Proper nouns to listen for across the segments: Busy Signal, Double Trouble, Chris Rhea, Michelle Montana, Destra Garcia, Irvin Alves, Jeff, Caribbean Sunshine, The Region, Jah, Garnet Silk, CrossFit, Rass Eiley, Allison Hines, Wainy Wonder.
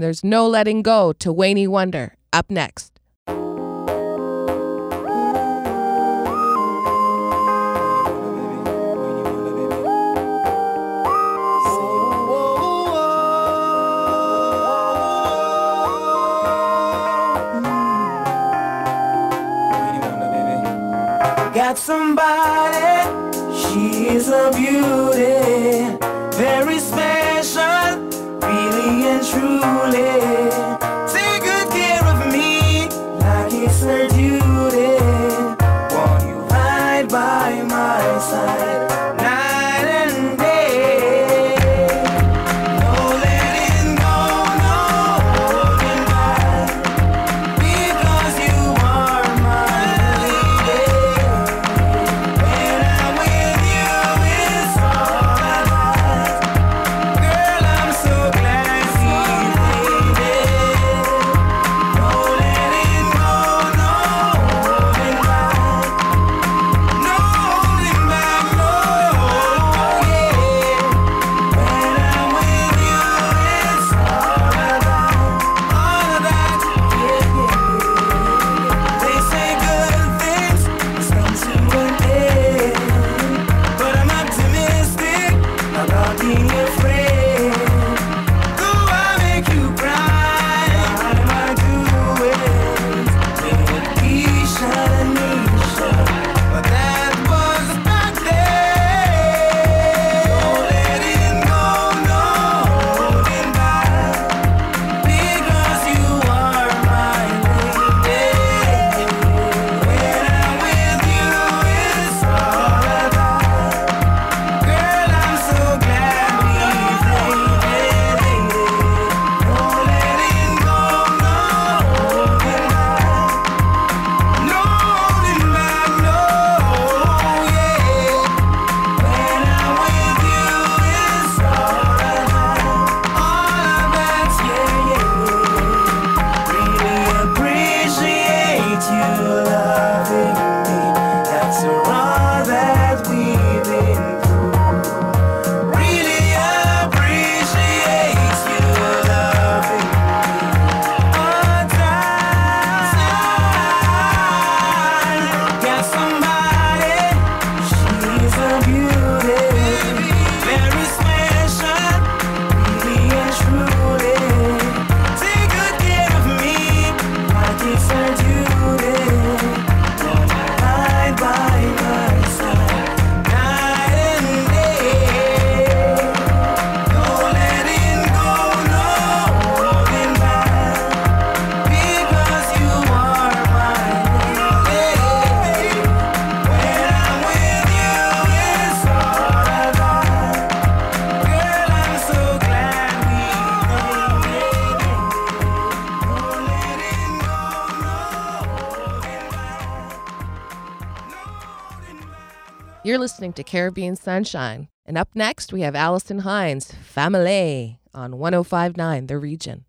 There's no letting go to Wainy Wonder, up next. Got somebody, she's a beauty, very special, really and truly. Take good care of me, like it's her duty. Won't you hide by my side? You're listening to Caribbean Sunshine. And up next, we have Allison Hines, Family, on 105.9 The Region.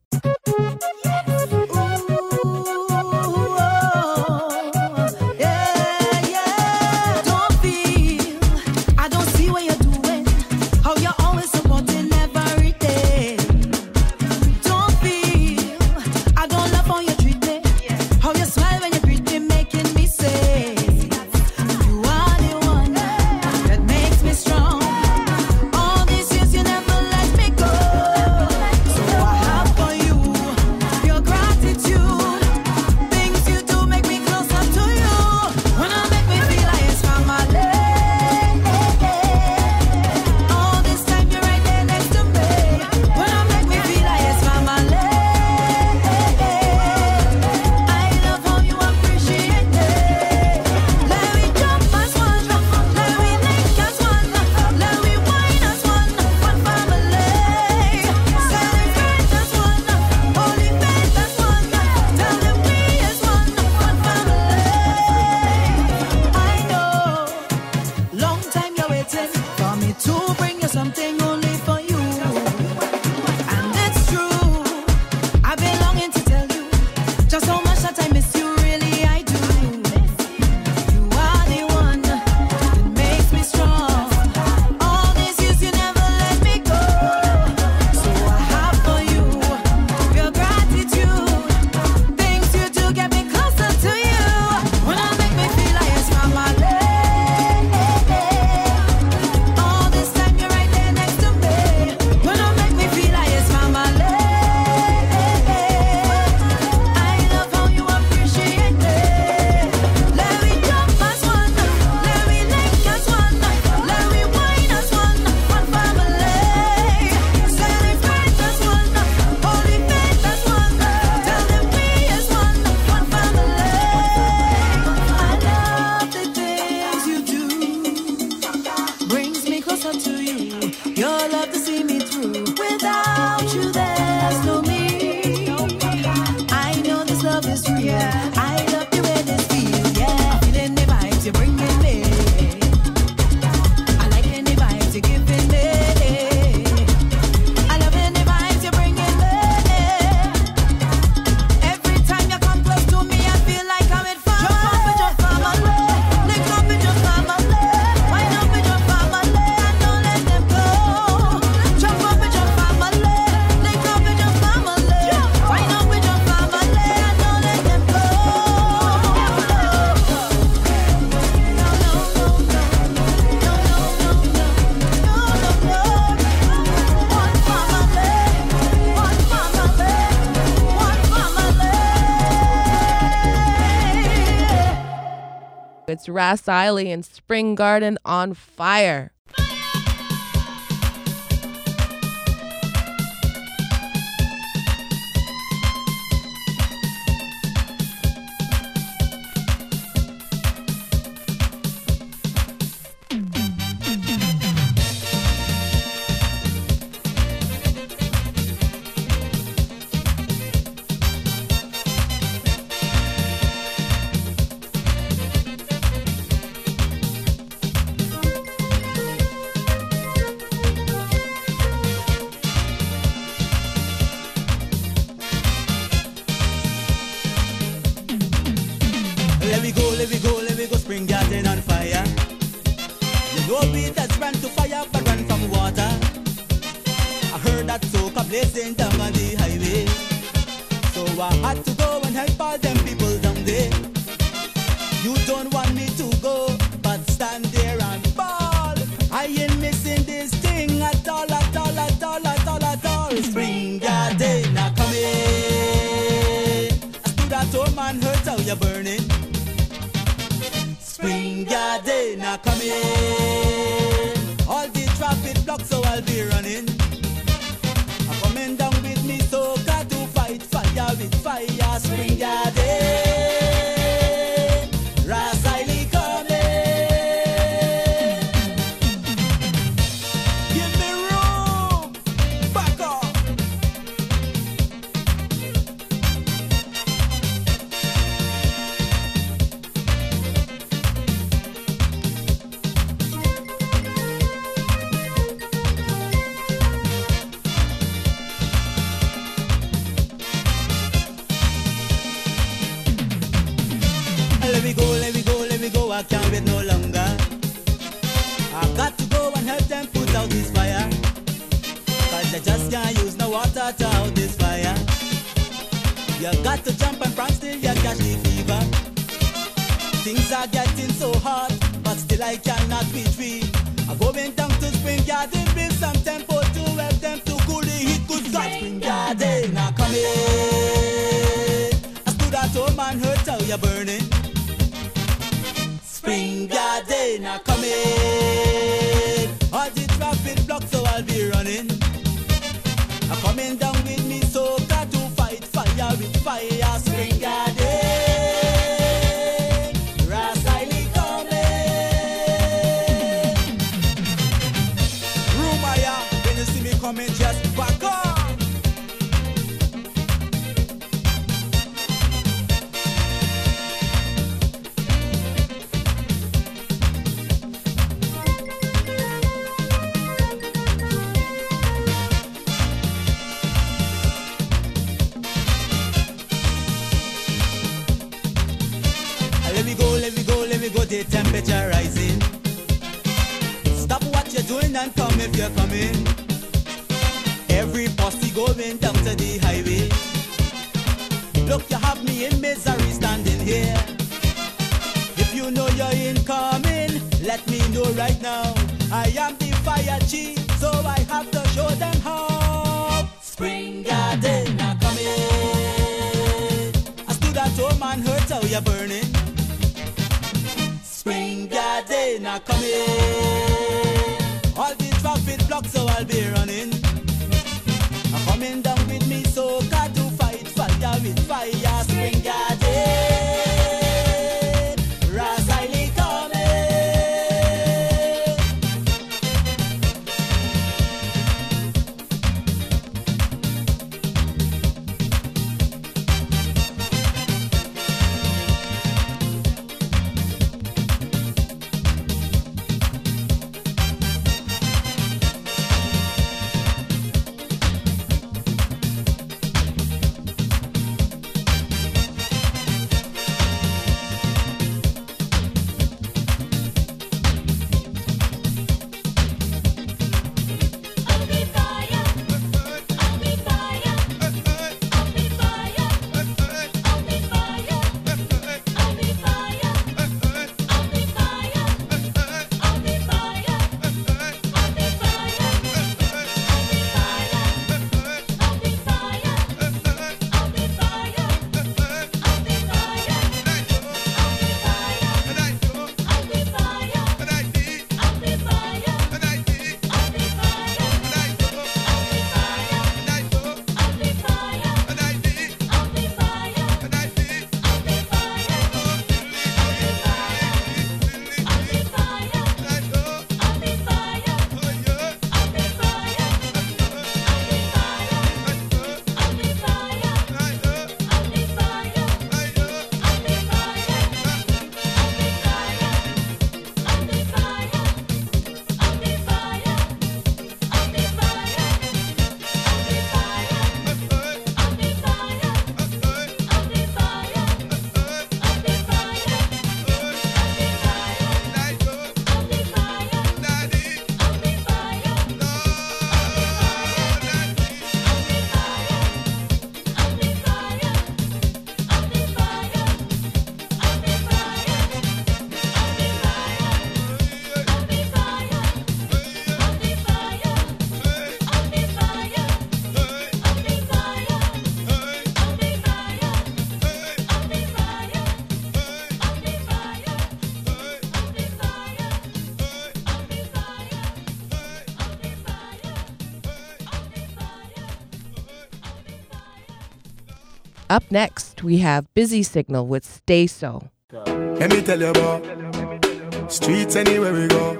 It's Rass Eiley and Spring Garden on Fire. Up next, we have Busy Signal with Stay So. Let me tell you about streets anywhere we go.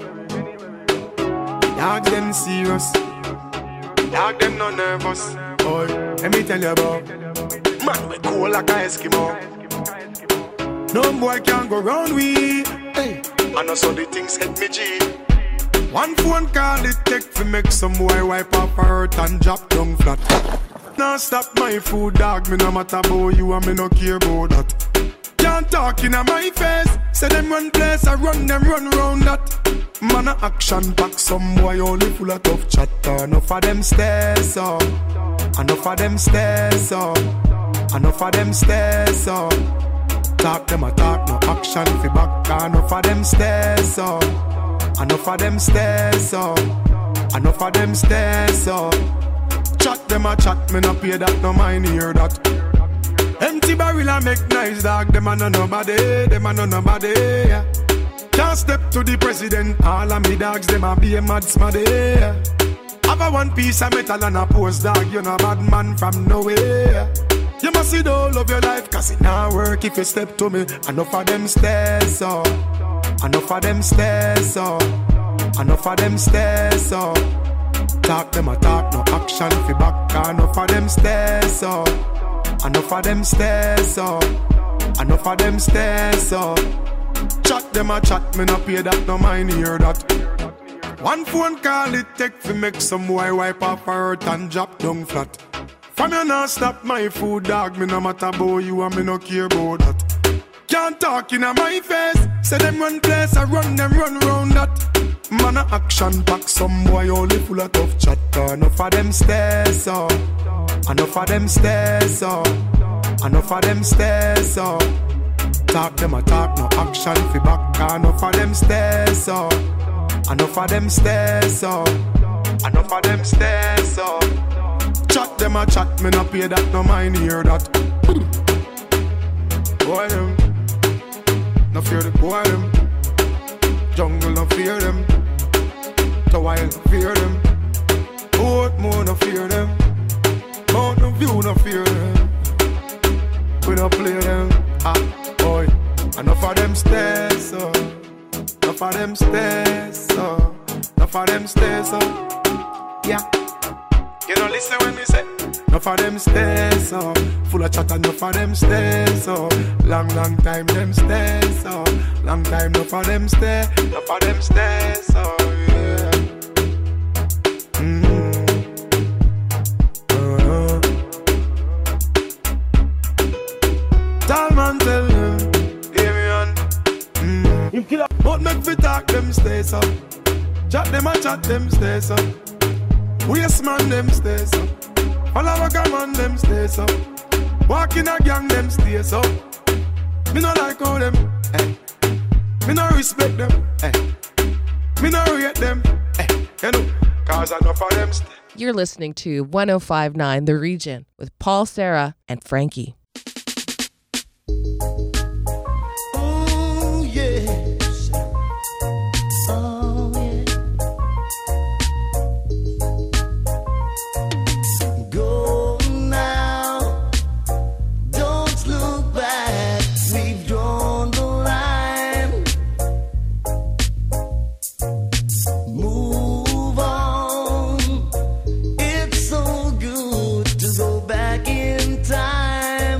Dog them serious, dog them no nervous. Boy, let me tell you about man we cool like a Eskimo. No boy can go round we. Hey. I know so the things hit me G. One phone call it take to make some boy wipe up hurt and drop down flat. Now stop my food dog, me no matter about you and me no care about that. Can't talk in my face. Say them run place, I run them run round that. Man a action pack, some boy only full of tough chatter. Enough of them stairs up, enough of them stairs up, enough of them stairs up. Talk them a talk, no action fi back. Enough of them stairs up, enough of them stairs up, enough of them stairs up. Chat them a chat, me no pay that, no mind hear that. Empty barrel I make nice dog, them a no nobody, them a no nobody, yeah. Can't step to the president, all of me dogs, them a be a mad smaddy, yeah. Have a one piece of metal and a post dog, you're no bad man from nowhere. You must see the whole of your life, cause it not work if you step to me. Enough of them stairs up, enough of them stairs up, enough of them stairs up. Talk them a talk, no action fi back, enough of them stairs up. Enough of them stairs up, enough of them stairs up. Chat them a chat, me no pay that, no mind hear that. One phone call it take fi make some boy wipe off hurt and drop down flat. From you now stop my food dog, me no matter about you and me no care about that. Can't talk in my face, say them run place, I run them run round that. Man a action pack, some boy only full of tough chatter. Enough of them stairs up, enough of them stairs up, enough of them stairs up. Talk them a talk, no action fi back. Enough of them stairs up, enough of them stairs up, enough of them stairs up. Chat them a chat, me no pay that, no mind hear that. Boy them, no fear the boy them. Jungle no fear them, the wild no fear them. Old moon no fear them, mountain view no fear them. We no play them, ah boy. Enough of them stairs up, enough of them stairs up, enough of them stairs up, yeah. You don't listen when me say enough of them stairs up, full of chatter. Enough of them stairs up, long long time them stairs up, long time enough of them stairs, enough of them stairs up, yeah. But make we talk them stairs up, chat them and chat them stairs up. Waste man them stairs up, all our command them stairs up. Walk in a gang them stairs up. Me no like all them, eh. Me no respect them, eh. Me no rate them, eh. You know, cause enough of them stairs. You're listening to 105.9 The Region with Paul, Sarah, and Frankie. Back in time.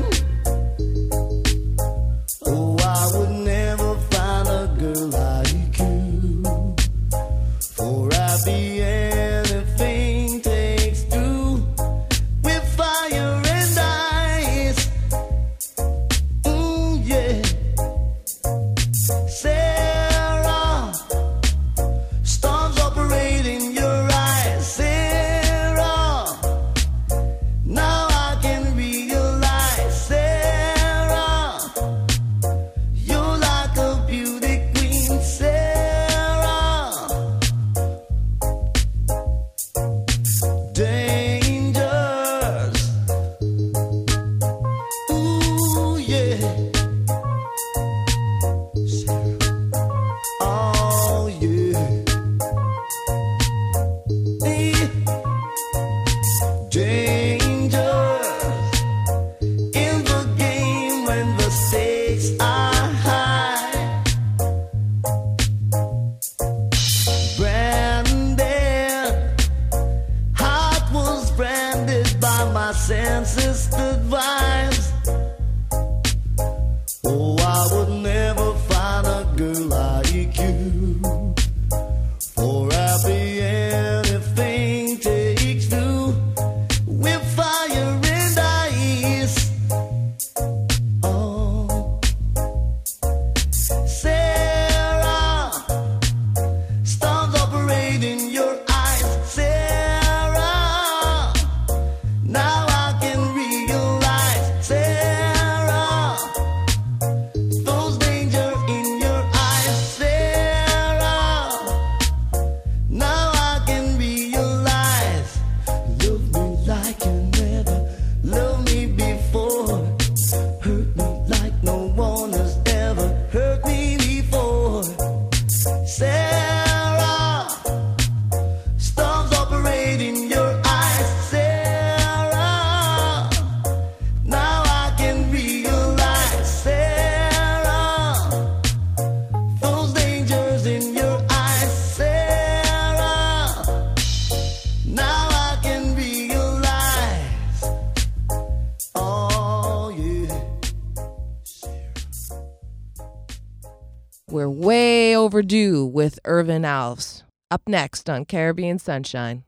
Overdue with Irvin Alves. Up next on Caribbean Sunshine.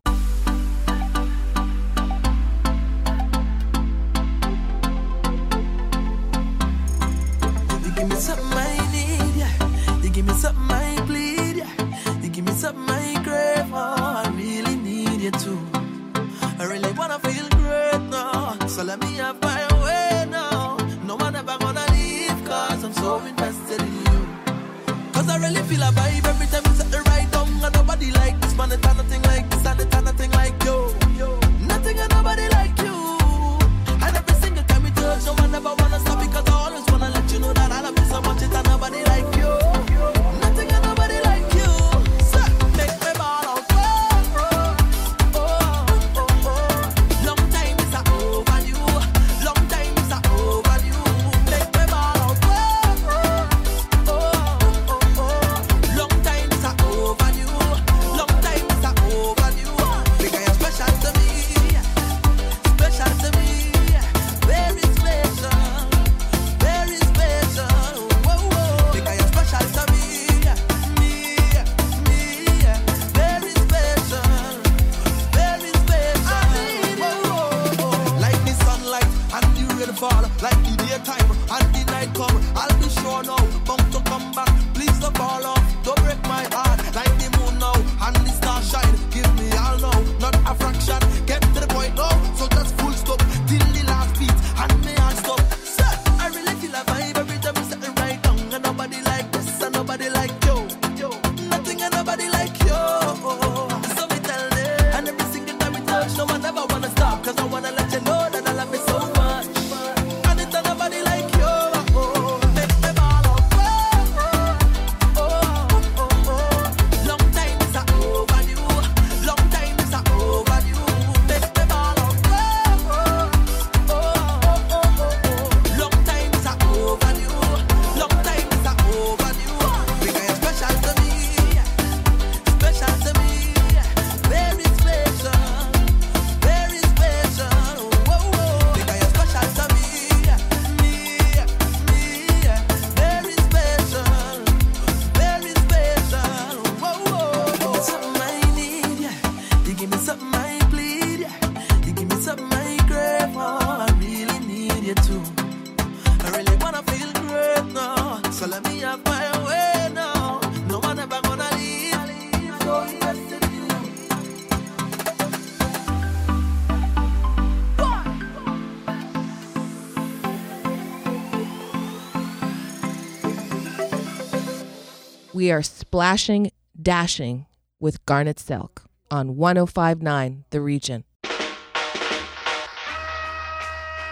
We are splashing, dashing with Garnet Silk on 105.9 The Region.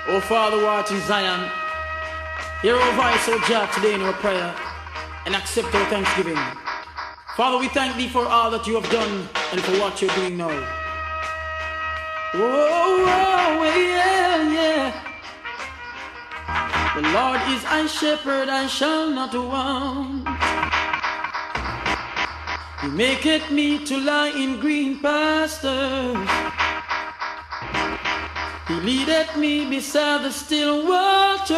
Oh, Father, who art in Zion, hear our voice, O God, today in our prayer, and accept our thanksgiving. Father, we thank thee for all that you have done and for what you're doing now. Oh, oh yeah, yeah. The Lord is my shepherd, I shall not want. He maketh me to lie in green pastures. He leaded me beside the still waters.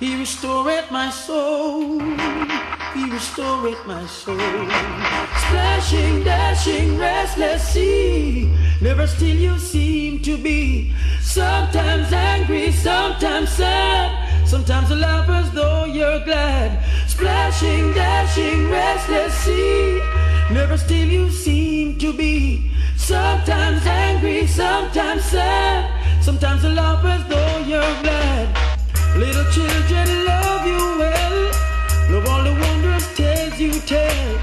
He restored my soul. He restored my soul. Splashing, dashing, restless sea. Never still you seem to be. Sometimes angry, sometimes sad. Sometimes a laugh as though you're glad. Splashing, dashing, restless sea. Never still you seem to be. Sometimes angry, sometimes sad. Sometimes a laugh as though you're glad. Little children love you well. Love all the wondrous tales you tell.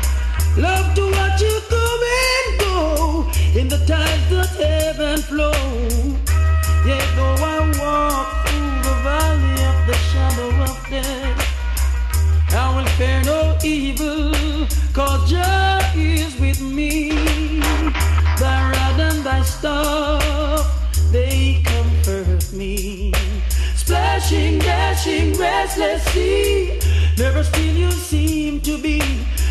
Love to watch you come and go in the tides that ebb and flow. Yet though I walk through the valley of the shadow of death, I will fear no evil, cause Jah is with me. Thy rod and thy staff, they comfort me. Splashing, dashing, restless sea, never still you seem to be.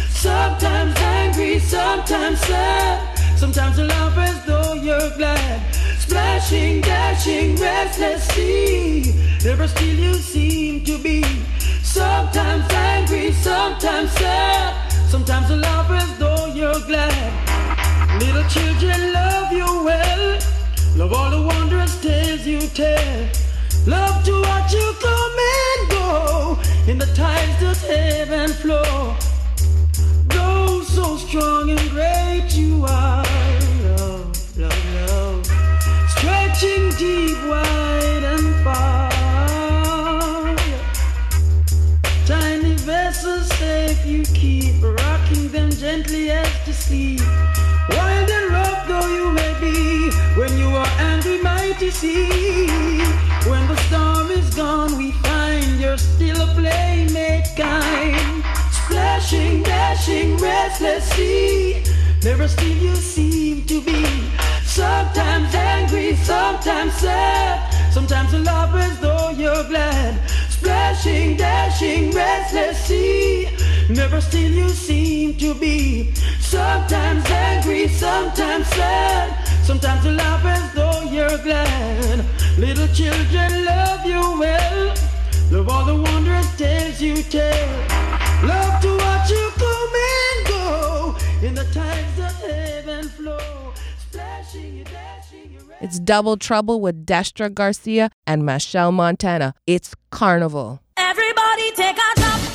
Sometimes angry, sometimes sad, sometimes you laugh as though you're glad. Splashing, dashing, restless sea, never still you seem to be. Sometimes angry, sometimes sad, sometimes you laugh as though you're glad. Little children love you well. Love all the wondrous tales you tell. Love to watch you come and go in the tides that ebb and flow. Though so strong and great you are, love, love, love. Stretching deep, wide and far. Tiny vessels safe you keep, rocking them gently as to sleep. Wild and rough though you may be, when you are angry, mighty sea. When the storm is gone, we find you're still a playmate kind. Splashing, dashing, restless sea, never still you seem to be. Sometimes angry, sometimes sad, sometimes you laugh as though you're glad. Splashing, dashing, restless sea, never still you seem to be. Sometimes angry, sometimes sad, sometimes you laugh as though you're glad. Little children love you well. Love all the wondrous tales you tell. Love to watch you come and go in the times that ebb and flow. Splashing, you dashing, you. It's Double Trouble with Destra Garcia and Michelle Montana. It's Carnival. Everybody take a drop.